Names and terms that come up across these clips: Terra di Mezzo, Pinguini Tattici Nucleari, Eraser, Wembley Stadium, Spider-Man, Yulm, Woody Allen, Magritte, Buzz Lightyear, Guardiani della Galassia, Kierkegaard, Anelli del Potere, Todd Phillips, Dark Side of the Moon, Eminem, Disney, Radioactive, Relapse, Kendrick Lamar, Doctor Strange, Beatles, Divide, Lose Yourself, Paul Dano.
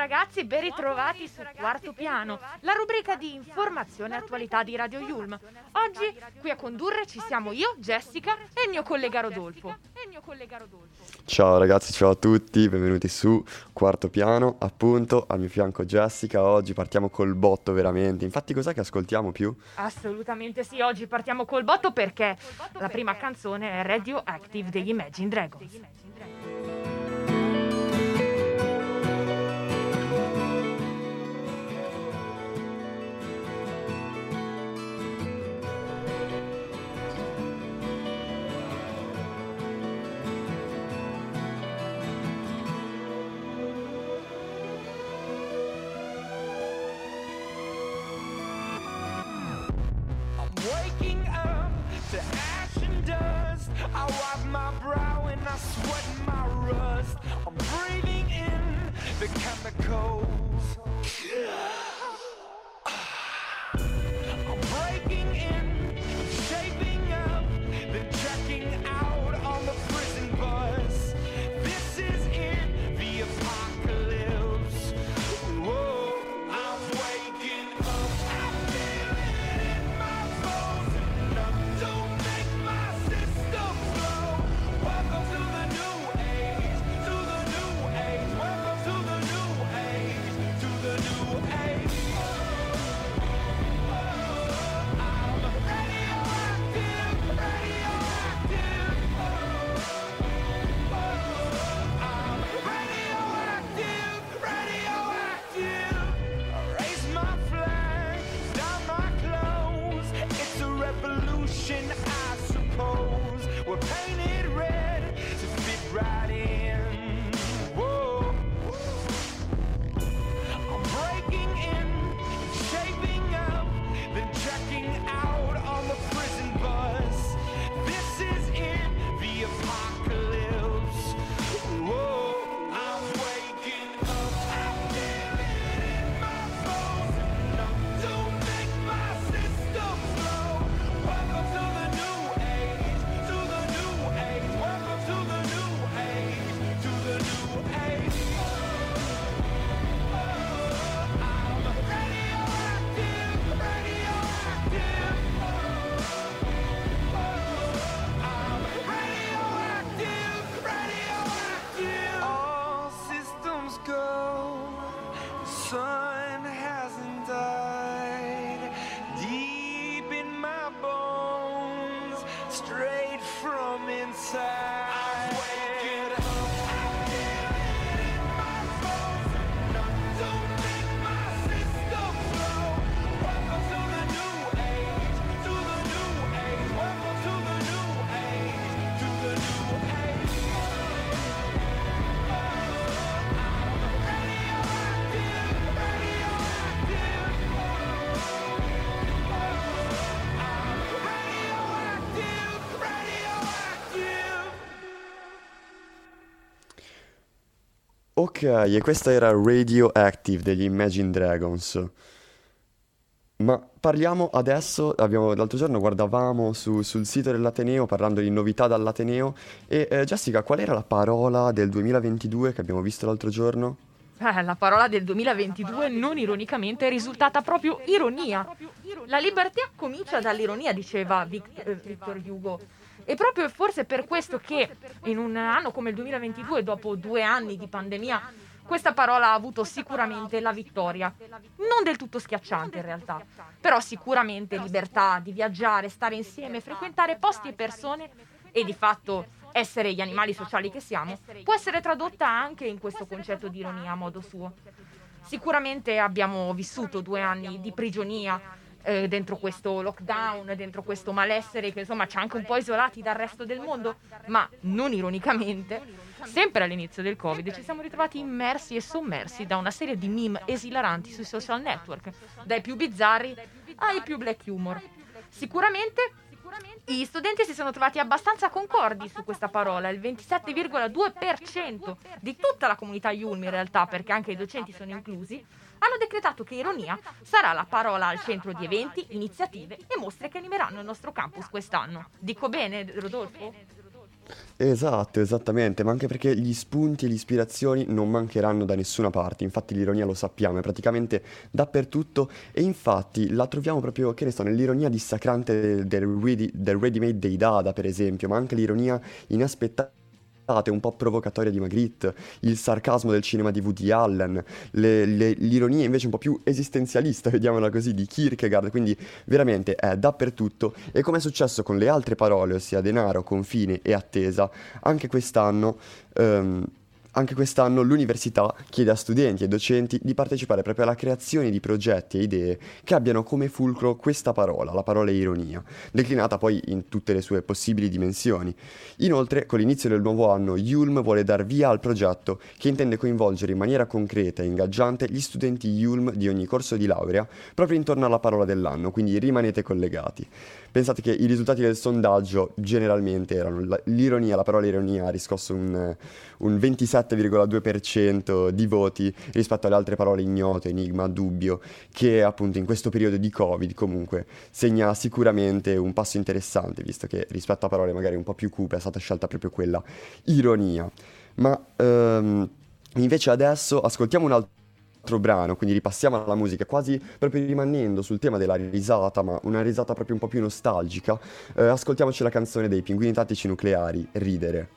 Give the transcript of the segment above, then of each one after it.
ragazzi, ben ritrovati su Quarto Piano, la rubrica di informazione e attualità di Radio Yulm. Oggi qui a condurre ci siamo io, Jessica e il mio collega Rodolfo. Ciao ragazzi, ciao a tutti, benvenuti su Quarto Piano, appunto, al mio fianco Jessica. Oggi partiamo col botto veramente, infatti cos'è che ascoltiamo più? Assolutamente sì, oggi partiamo col botto perché la prima canzone è Radioactive degli Imagine Dragons. Waking up to ash and dust, I wipe my brow and I sweat my rust. I'm breathing in the chemicals. I'm breaking in, shaping up, then checking out on the prison bus. This is it, the apocalypse. Whoa, I'm waking up. Ok, e questa era Radioactive degli Imagine Dragons. Ma parliamo adesso, l'altro giorno guardavamo sul sito dell'Ateneo, parlando di novità dall'Ateneo, e Jessica, qual era la parola del 2022 che abbiamo visto l'altro giorno? La parola del 2022 non ironicamente è risultata proprio ironia. La libertà comincia dall'ironia, diceva Victor Hugo. E proprio forse per questo che in un anno come il 2022, dopo 2 anni di pandemia, questa parola ha avuto sicuramente la vittoria. Non del tutto schiacciante in realtà, però sicuramente libertà di viaggiare, stare insieme, frequentare posti e persone e di fatto essere gli animali sociali che siamo, può essere tradotta anche in questo concetto di ironia a modo suo. Sicuramente abbiamo vissuto 2 anni di prigionia, dentro questo lockdown, dentro questo malessere che insomma ci ha anche un po' isolati dal resto del mondo, ma non ironicamente, sempre all'inizio del Covid ci siamo ritrovati immersi e sommersi da una serie di meme esilaranti sui social network, dai più bizzarri ai più black humor. Sicuramente gli studenti si sono trovati abbastanza concordi su questa parola, il 27,2% di tutta la comunità Yulm in realtà, perché anche i docenti sono inclusi, hanno decretato che ironia sarà la parola al centro di eventi, iniziative e mostre che animeranno il nostro campus quest'anno. Dico bene, Rodolfo? Esatto, esattamente, ma anche perché gli spunti e le ispirazioni non mancheranno da nessuna parte, infatti l'ironia lo sappiamo, è praticamente dappertutto e infatti la troviamo proprio, che ne so, nell'ironia dissacrante del ready-made dei Dada, per esempio, ma anche l'ironia inaspettata, un po' provocatoria di Magritte, il sarcasmo del cinema di Woody Allen, l'ironia invece un po' più esistenzialista, vediamola così, di Kierkegaard, quindi veramente è dappertutto e come è successo con le altre parole, ossia denaro, confine e attesa, anche quest'anno l'università chiede a studenti e docenti di partecipare proprio alla creazione di progetti e idee che abbiano come fulcro questa parola, la parola ironia, declinata poi in tutte le sue possibili dimensioni. Inoltre, con l'inizio del nuovo anno, Yulm vuole dar via al progetto che intende coinvolgere in maniera concreta e ingaggiante gli studenti Yulm di ogni corso di laurea proprio intorno alla parola dell'anno, quindi rimanete collegati. Pensate che i risultati del sondaggio generalmente erano l'ironia, la parola ironia ha riscosso un 27,2% di voti rispetto alle altre parole ignoto, enigma, dubbio, che appunto in questo periodo di Covid comunque segna sicuramente un passo interessante, visto che rispetto a parole magari un po' più cupe è stata scelta proprio quella ironia. Ma invece adesso ascoltiamo un altro brano, quindi ripassiamo alla musica, quasi proprio rimanendo sul tema della risata, ma una risata proprio un po' più nostalgica. Ascoltiamoci la canzone dei Pinguini Tattici Nucleari, Ridere.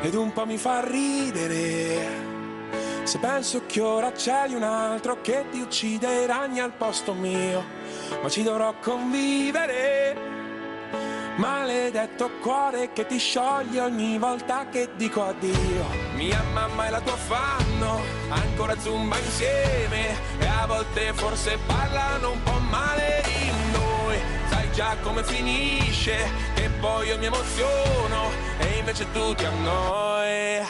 Ed un po' mi fa ridere se penso che ora c'è un altro che ti uccide i ragni al posto mio, ma ci dovrò convivere. Maledetto cuore che ti scioglie ogni volta che dico addio. Mia mamma e la tua fanno ancora zumba insieme e a volte forse parlano un po' male di noi. Sai già come finisce, che poi io mi emoziono e invece tu ti annoi.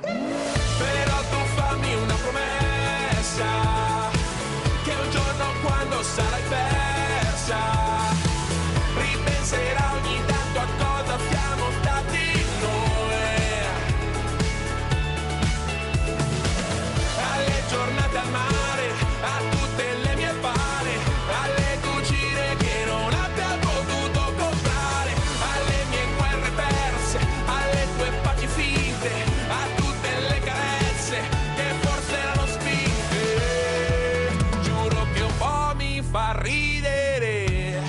Però tu fammi una promessa che un giorno quando sarai persa ripenserà ogni tanto a cosa abbiamo stati noi, alle giornate al mare, a tutte le mie pare, alle cucine che non abbiamo potuto comprare, alle mie guerre perse, alle tue facce finte, a tutte le carenze che forse erano spinte. Giuro che un po' mi fa ridere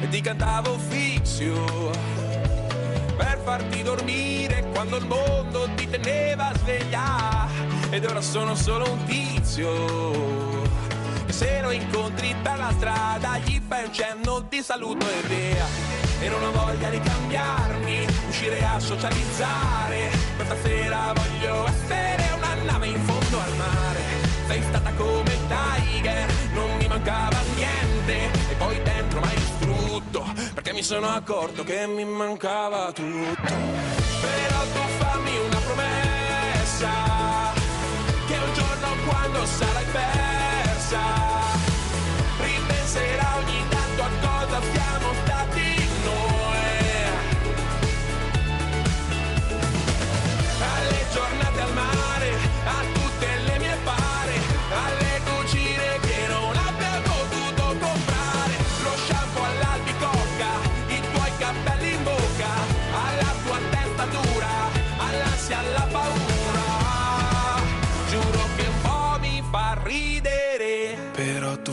e ti cantavo Fixio per farti dormire quando il mondo ti teneva sveglia, ed ora sono solo un tizio e se lo incontri per la strada gli fai un cenno di saluto e via. E non ho voglia di cambiarmi, uscire a socializzare, questa sera voglio essere una nave in fondo al mare. Sei stata come Tiger, non mi mancava niente e poi dentro m'hai distrutto perché mi sono accorto che mi mancava tutto. Però tu fammi una promessa che un giorno quando sarai persa ripenserà ogni tanto a cosa siamo stati noi, alle giornate al mare, a tutte le mie pare, alle cucine che non abbiamo potuto comprare, lo shampoo all'albicocca, i tuoi capelli in bocca, alla tua testa dura, all'ansia, alla paura. Giuro che un po' mi fa ridere. Però tu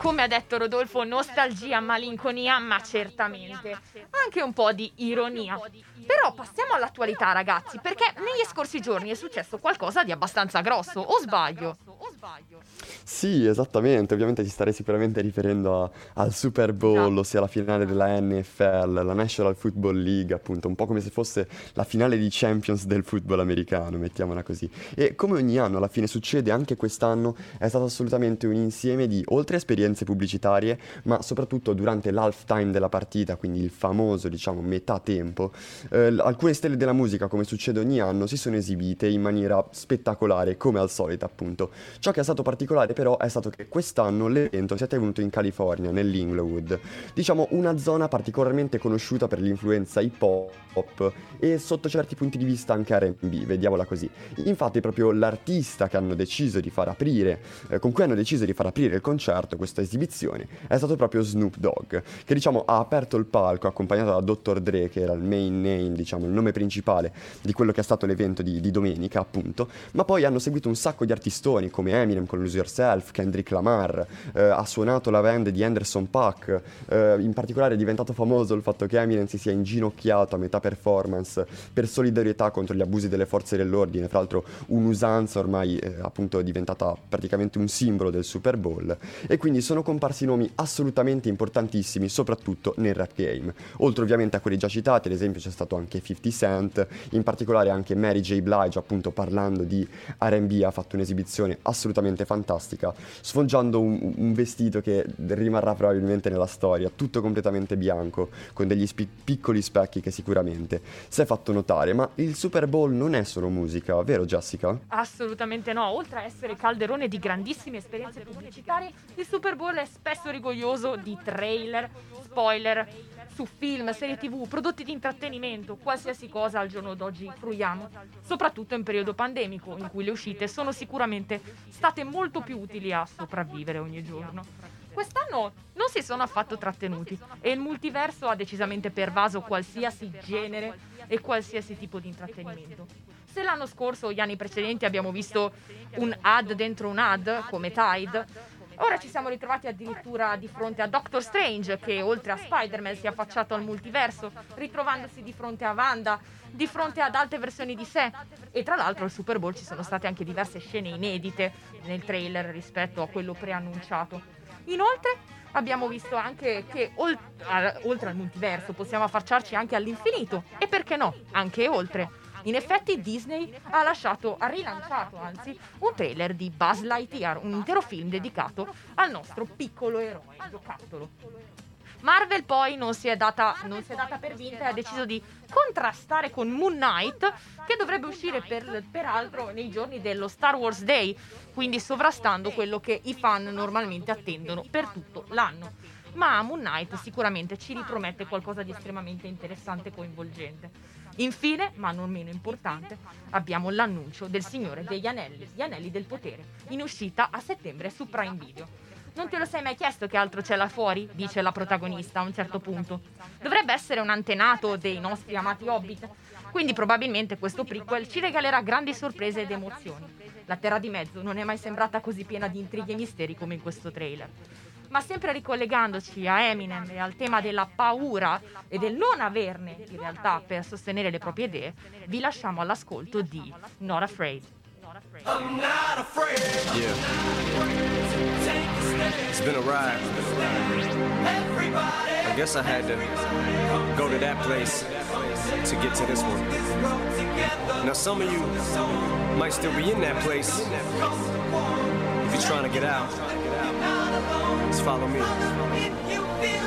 Come ha detto Rodolfo, nostalgia, malinconia, ma certamente anche un po' di ironia. Però passiamo all'attualità, ragazzi, perché negli scorsi giorni è successo qualcosa di abbastanza grosso, o sbaglio? sbaglio. Sì, esattamente, ovviamente ti starei sicuramente riferendo al Super Bowl, no, ossia la finale della NFL, la National Football League, appunto, un po' come se fosse la finale di Champions del football americano, mettiamola così. E come ogni anno alla fine succede, anche quest'anno è stato assolutamente un insieme di oltre esperienze pubblicitarie, ma soprattutto durante l'halftime della partita, quindi il famoso, diciamo, metà tempo, alcune stelle della musica, come succede ogni anno, si sono esibite in maniera spettacolare, come al solito, appunto. Ciò che è stato particolare però è stato che quest'anno l'evento si è tenuto in California, nell'Inglewood, diciamo una zona particolarmente conosciuta per l'influenza hip hop e sotto certi punti di vista anche R&B, vediamola così. Infatti proprio l'artista che hanno deciso di far aprire, con cui hanno deciso di far aprire il concerto, questa esibizione, è stato proprio Snoop Dogg, che diciamo ha aperto il palco accompagnato da Dr. Dre, che era il main name, diciamo il nome principale di quello che è stato l'evento di domenica, appunto, ma poi hanno seguito un sacco di artistoni come Eminem con Lose Yourself, Kendrick Lamar, ha suonato la band di Anderson Paak, in particolare è diventato famoso il fatto che Eminem si sia inginocchiato a metà performance per solidarietà contro gli abusi delle forze dell'ordine, fra l'altro un'usanza ormai appunto è diventata praticamente un simbolo del Super Bowl, e quindi sono comparsi nomi assolutamente importantissimi soprattutto nel rap game, oltre ovviamente a quelli già citati. Ad esempio c'è stato anche 50 Cent, in particolare anche Mary J. Blige, appunto parlando di R&B, ha fatto un'esibizione assolutamente fantastica, sfoggiando un vestito che rimarrà probabilmente nella storia, tutto completamente bianco, con degli piccoli specchi che sicuramente si è fatto notare. Ma il Super Bowl non è solo musica, vero Jessica? Assolutamente no, oltre a essere calderone di grandissime esperienze pubblicitarie, il Super Bowl è spesso rigoglioso di trailer, spoiler, su film, serie TV, prodotti di intrattenimento, qualsiasi cosa al giorno d'oggi fruiamo, soprattutto in periodo pandemico, in cui le uscite sono sicuramente state molto più utili a sopravvivere ogni giorno. Quest'anno non si sono affatto trattenuti e il multiverso ha decisamente pervaso qualsiasi genere e qualsiasi tipo di intrattenimento. Se l'anno scorso o gli anni precedenti abbiamo visto un ad dentro un ad, come Tide, ora ci siamo ritrovati addirittura di fronte a Doctor Strange, che oltre a Spider-Man si è affacciato al multiverso, ritrovandosi di fronte a Wanda, di fronte ad altre versioni di sé. E tra l'altro al Super Bowl ci sono state anche diverse scene inedite nel trailer rispetto a quello preannunciato. Inoltre abbiamo visto anche che oltre al multiverso possiamo affacciarci anche all'infinito, e perché no, anche oltre. In effetti Disney ha rilanciato un trailer di Buzz Lightyear, un intero film dedicato al nostro piccolo eroe giocattolo. Marvel poi non si è data per vinta e ha deciso di contrastare con Moon Knight, che dovrebbe uscire peraltro nei giorni dello Star Wars Day, quindi sovrastando quello che i fan normalmente attendono per tutto l'anno. Ma Moon Knight sicuramente ci ripromette qualcosa di estremamente interessante e coinvolgente. Infine, ma non meno importante, abbiamo l'annuncio del Signore degli Anelli, gli Anelli del Potere, in uscita a settembre su Prime Video. Non te lo sei mai chiesto che altro c'è là fuori? Dice la protagonista a un certo punto. Dovrebbe essere un antenato dei nostri amati Hobbit, quindi probabilmente questo prequel ci regalerà grandi sorprese ed emozioni. La Terra di Mezzo non è mai sembrata così piena di intrighi e misteri come in questo trailer. Ma sempre ricollegandoci a Eminem e al tema della paura e del non averne in realtà per sostenere le proprie idee, vi lasciamo all'ascolto di Not Afraid. I'm not afraid. Yeah. It's been a ride. I guess I had to go to that place to get to this one. Now some of you might still be in that place if you're trying to get out. Just follow me.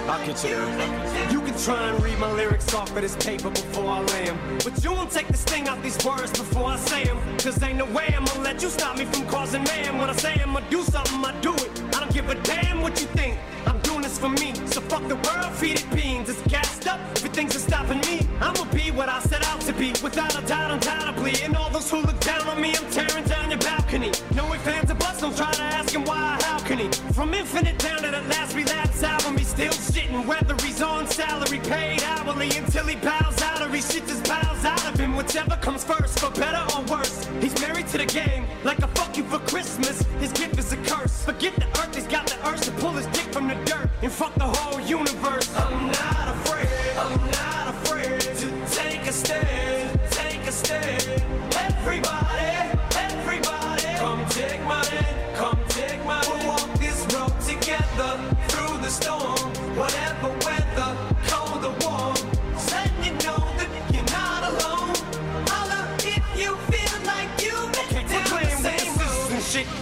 I'll get you there. You can try and read my lyrics off of this paper before I lay them, but you won't take the sting out these words before I say them. Cause ain't no way I'm gonna let you stop me from causing mayhem. When I say I'm gonna do something, I do it. I don't give a damn what you think. I'm doing this for me. So fuck the world, feed it beans. It's gassed up. If it thinks it's stopping me, I'ma be what I set out to be. Without a doubt, undoubtedly. And all those who look down on me, I'm tearing down your balcony. No way fans of us, don't try to ask him why or how can he. From Infinite down to the last relapse album, he's still shitting. Whether he's on salary, paid hourly, until he bows out or he shit just bows out of him. Whichever comes first, for better or worse, he's married to the game. Like a fuck you for Christmas, his gift is a curse. Forget the earth, he's got the urge to pull his dick from the dirt and fuck the whole universe. I'm not afraid, I'm not afraid to take a stand, take a stand. Everybody, everybody, come take my hand, come.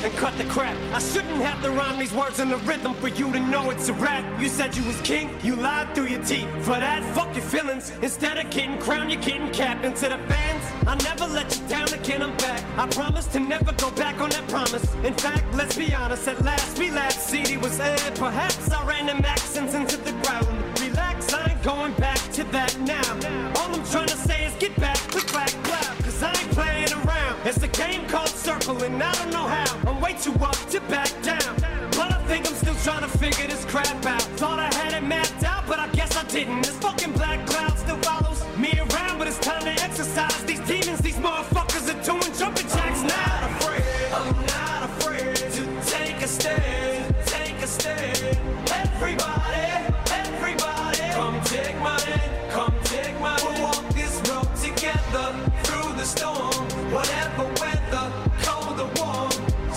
and cut the crap. I shouldn't have to rhyme these words in the rhythm for you to know it's a rap. You said you was king, you lied through your teeth. For that, fuck your feelings. Instead of getting crowned, you're getting capped. And to the fans, I never let you down again, I'm back. I promise to never go back on that promise. In fact, let's be honest, at last we laughed. CD was aired, perhaps I ran them accents into the ground. Relax, I ain't going back to that now. All I'm trying to say is get back, click, clack, clap. Cause I ain't playing around. It's a game called circling, I don't know how. I'm way too up to back down. But I think I'm still trying to figure this crap out. Thought I had it mapped out, but I guess I didn't. This fucking black cloud still follows me around, but it's time to exercise. These demons, these motherfuckers are doing jumping jacks now. I'm not afraid to take a stand, take a stand. Everybody, everybody, come take my hand, come take my hand. We'll walk this road together through the storm, whatever weather, cold or warm.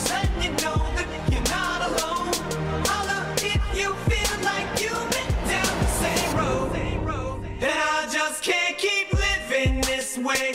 Letting you know that you're not alone. Holler if you feel like you've been down the same road. Then I just can't keep living this way.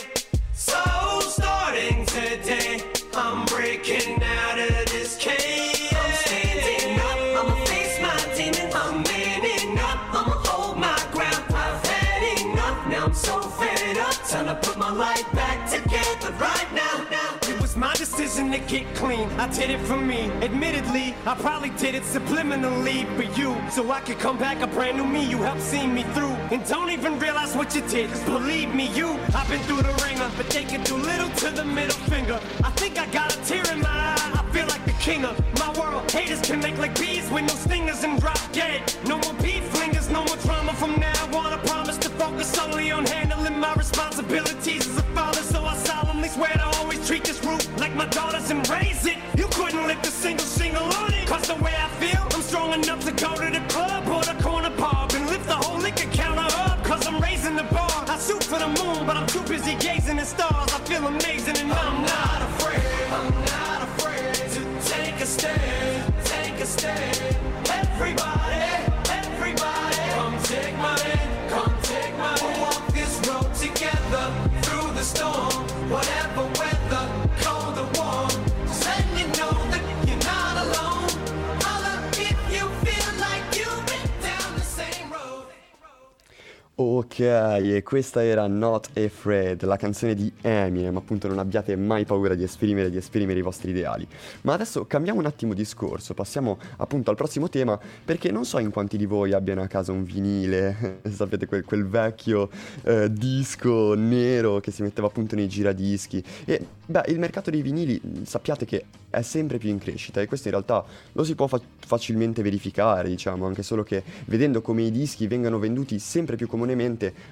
So starting today, I'm breaking out of this cage. I'm standing up, I'ma face my demons. I'm manning up, I'ma hold my ground. I've had enough, now I'm so fed up. Time to put my life back together right now. It was my decision to get clean, I did it for me. Admittedly, I probably did it subliminally for you. So I could come back a brand new me, you helped see me through. And don't even realize what you did, cause believe me, you, I've been through the ringer, but they can do little to the middle finger. I think I got a tear in my eye, I feel like the king of my world. Haters can make like bees with no stingers and drop dead. No more beat flingers, no more drama from now on. I promise to focus solely on handling my responsibilities as a father. So I solemnly swear to always treat this root like my daughters and raise it. You couldn't lift a single single on it. Cause the way I feel, I'm strong enough to go to the club or the corner pub and lift the whole liquor counter up. Cause I'm raising the bar, I shoot for the moon, but I'm too busy gazing at stars. I feel amazing and I'm not afraid. I'm not afraid to take a stand, take a stand. Everybody, everybody, come take my hand, come take my hand. We'll walk this road together through the storm, whatever weather. Ok, e questa era Not Afraid, la canzone di Eminem, appunto non abbiate mai paura di esprimere i vostri ideali. Ma adesso cambiamo un attimo discorso, passiamo appunto al prossimo tema, perché non so in quanti di voi abbiano a casa un vinile, sapete quel vecchio disco nero che si metteva appunto nei giradischi. E beh, il mercato dei vinili sappiate che è sempre più in crescita e questo in realtà lo si può facilmente verificare, diciamo, anche solo che vedendo come i dischi vengano venduti sempre più comunemente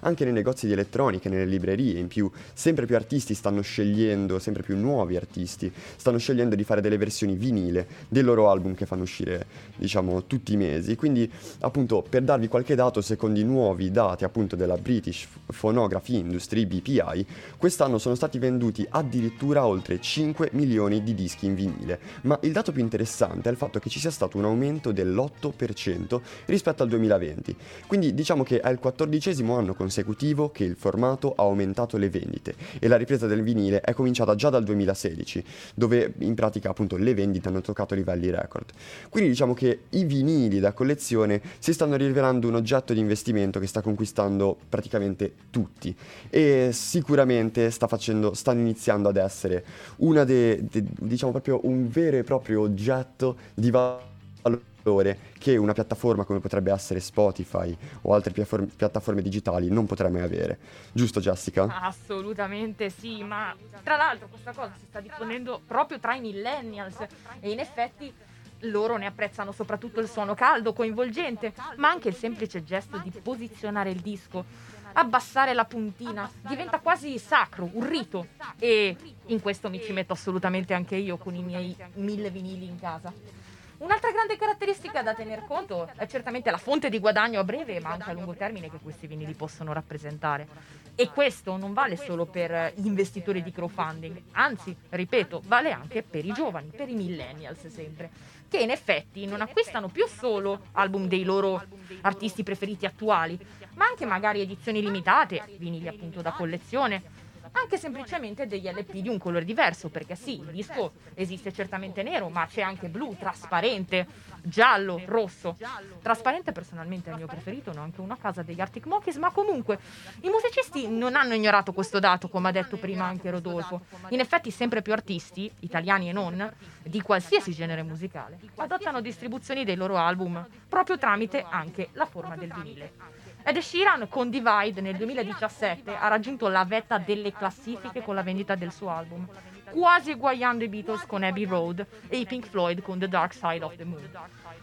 anche nei negozi di elettronica, nelle librerie. In più sempre più artisti stanno scegliendo, sempre più nuovi artisti stanno scegliendo di fare delle versioni vinile dei loro album che fanno uscire, diciamo, tutti i mesi. Quindi appunto per darvi qualche dato, secondo i nuovi dati appunto della British Phonograph Industry, BPI, quest'anno sono stati venduti addirittura oltre 5 milioni di dischi in vinile. Ma il dato più interessante è il fatto che ci sia stato un aumento dell'8% rispetto al 2020. Quindi diciamo che è il 14° anno consecutivo che il formato ha aumentato le vendite e la ripresa del vinile è cominciata già dal 2016, dove in pratica appunto le vendite hanno toccato livelli record. Quindi diciamo che i vinili da collezione si stanno rivelando un oggetto di investimento che sta conquistando praticamente tutti e sicuramente stanno iniziando ad essere una diciamo proprio un vero e proprio oggetto di valore che una piattaforma come potrebbe essere Spotify o altre piattaforme digitali non potrà mai avere. Giusto Jessica? Assolutamente sì, ma tra l'altro questa cosa si sta diffondendo proprio tra i millennials e in effetti loro ne apprezzano soprattutto il suono caldo, coinvolgente, ma anche il semplice gesto di posizionare il disco, abbassare la puntina, diventa quasi sacro, un rito, e in questo mi ci metto assolutamente anche io con i miei 1000 vinili in casa. Un'altra grande caratteristica da tener conto è certamente la fonte di guadagno a breve ma anche a lungo termine che questi vinili possono rappresentare. E questo non vale solo per gli investitori di crowdfunding, anzi, ripeto, vale anche per i giovani, per i millennials sempre, che in effetti non acquistano più solo album dei loro artisti preferiti attuali, ma anche magari edizioni limitate, vinili appunto da collezione, anche semplicemente degli LP di un colore diverso, perché sì, il disco esiste certamente nero, ma c'è anche blu, trasparente, giallo, rosso. Trasparente personalmente è il mio preferito, ne ho anche uno a casa degli Arctic Monkeys, ma comunque i musicisti non hanno ignorato questo dato, come ha detto prima anche Rodolfo. In effetti sempre più artisti, italiani e non, di qualsiasi genere musicale, adottano distribuzioni dei loro album proprio tramite anche la forma del vinile. Ed Sheeran con Divide nel 2017 ha raggiunto la vetta delle classifiche con la vendita del suo album, quasi eguagliando i Beatles con Abbey Road e i Pink Floyd con The Dark Side of the Moon.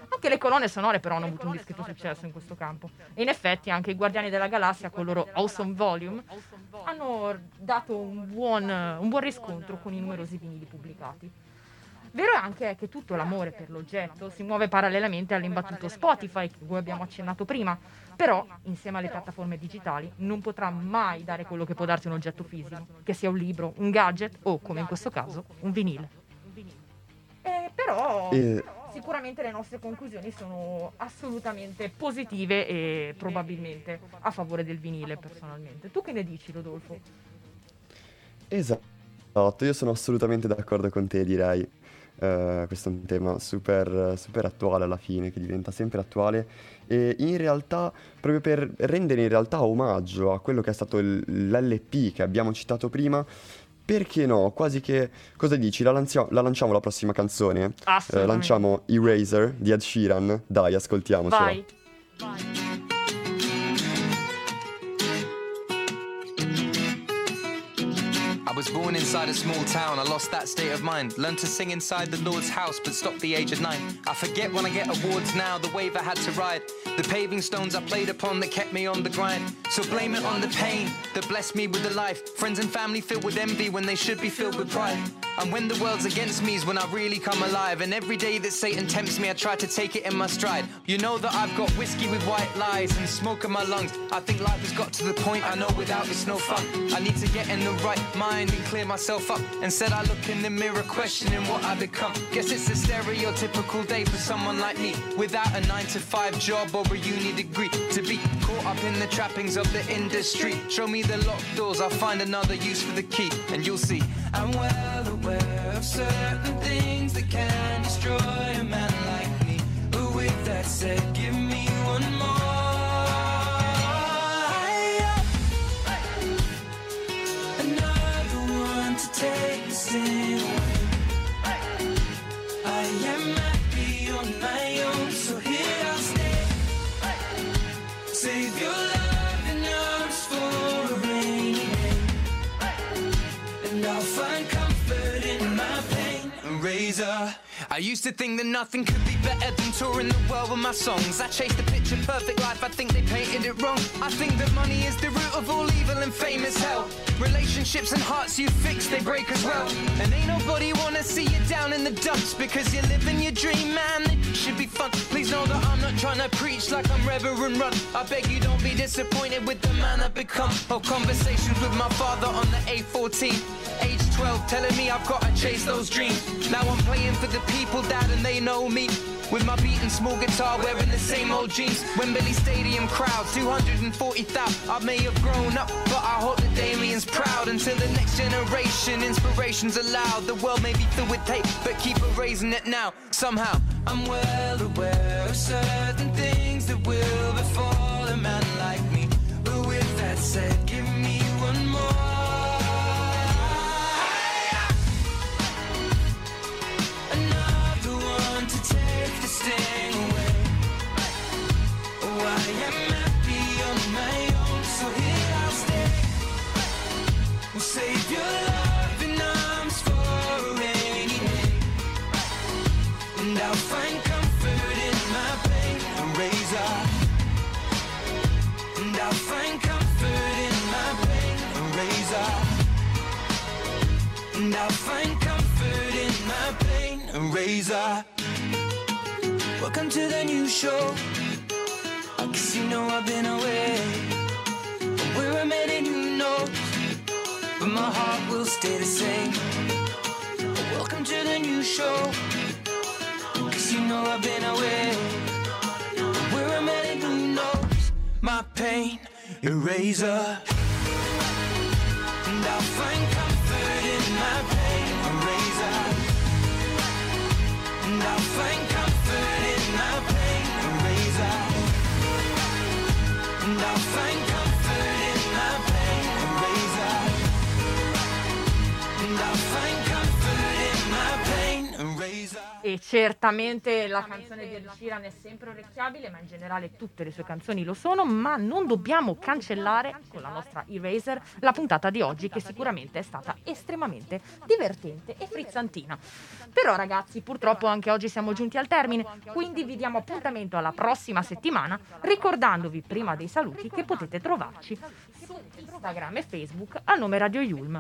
Anche le colonne sonore però hanno avuto un discreto successo in questo campo. E in effetti anche i Guardiani della Galassia con il loro Awesome Volume hanno dato un buon riscontro con i numerosi vinili pubblicati. Vero anche è che tutto l'amore per l'oggetto si muove parallelamente all'imbattuto Spotify, che voi abbiamo accennato prima, però insieme alle piattaforme digitali non potrà mai dare quello che può darti un oggetto fisico, che sia un libro, un gadget o, come in questo caso, un vinile. Però sicuramente le nostre conclusioni sono assolutamente positive e probabilmente a favore del vinile personalmente. Tu che ne dici, Rodolfo? Esatto, io sono assolutamente d'accordo con te, direi. Questo è un tema super attuale alla fine, che diventa sempre attuale, e in realtà proprio per rendere in realtà omaggio a quello che è stato l'LP che abbiamo citato prima, perché no? Quasi che, cosa dici? La lanciamo la prossima canzone? Lanciamo Eraser di Ed Sheeran. Dai, ascoltiamocela. Vai. I was born inside a small town, I lost that state of mind. Learned to sing inside the Lord's house, but stopped the age of 9. I forget when I get awards now, the wave I had to ride. The paving stones I played upon that kept me on the grind. So blame it on the pain that blessed me with the life. Friends and family filled with envy when they should be filled with pride. And when the world's against me is when I really come alive. And every day that Satan tempts me, I try to take it in my stride. You know that I've got whiskey with white lies and smoke in my lungs. I think life has got to the point, I know without it's no fun. I need to get in the right mind and clear myself up. Instead I look in the mirror questioning what I become. Guess it's a stereotypical day for someone like me, without a 9-to-5 job or a uni degree. To be caught up in the trappings of the industry. Show me the locked doors, I'll find another use for the key. And you'll see I'm well aware of certain things that can destroy a man like me. But with that said, give me one more. Another one to take the sin away. I am happy on my own, so here I'll stay. Save your love and yours for a rainy day. And I'll find comfort in my pain. Razor, I used to think that nothing could be better than touring the world with my songs. I chased the picture perfect life, I think they painted it wrong. I think that money is the root of all evil and fame is hell. Relationships and hearts you fix, they break as well. And ain't nobody wanna see you down in the dumps, because you're living your dream, man, it should be fun. Please know that I'm not trying to preach like I'm Reverend Rudd. I beg you don't be disappointed with the man I've become. Oh, conversations with my father on the A14, age 12, telling me I've gotta chase those dreams. Now I'm playing for the people, Dad, and they know me. With my beat and small guitar, wearing the same old jeans. Wembley Stadium crowd, 240,000. I may have grown up, but I hope that Damien's proud. Until the next generation, inspiration's allowed. The world may be filled with hate, but keep erasing it now, somehow. I'm well aware of certain things that will befall a man like me. But with that said, give me one more. Staying away. Oh, I am happy on my own, so here I'll stay. We'll save your loving arms for a rainy day. And I'll find comfort in my pain. Eraser. And I'll find comfort in my pain. Eraser. And I'll find comfort in my pain. Eraser. Welcome to the new show. I guess you know I've been away. We're a minute, who knows? But my heart will stay the same. Welcome to the new show. I guess you know I've been away. We're a minute, who knows? My pain, eraser. And I'll find che certamente la canzone di Ed Sheeran è sempre orecchiabile, ma in generale tutte le sue canzoni lo sono, ma non dobbiamo cancellare con la nostra Eraser la puntata di oggi, che sicuramente è stata estremamente divertente e frizzantina. Però ragazzi, purtroppo anche oggi siamo giunti al termine, quindi vi diamo appuntamento alla prossima settimana, ricordandovi prima dei saluti che potete trovarci su Instagram e Facebook a nome Radio Yulm.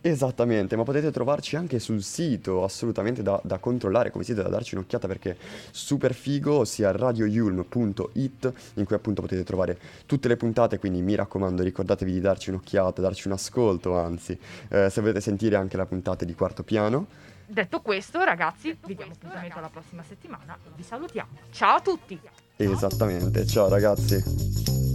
Esattamente, ma potete trovarci anche sul sito, assolutamente da controllare come sito, da darci un'occhiata perché super figo, ossia radioyulm.it, in cui appunto potete trovare tutte le puntate, quindi mi raccomando, ricordatevi di darci un'occhiata, darci un ascolto, anzi, se volete sentire anche la puntata di Quarto Piano. Detto questo ragazzi, vi diamo appuntamento alla prossima settimana, vi salutiamo, ciao a tutti! Esattamente, ciao ragazzi!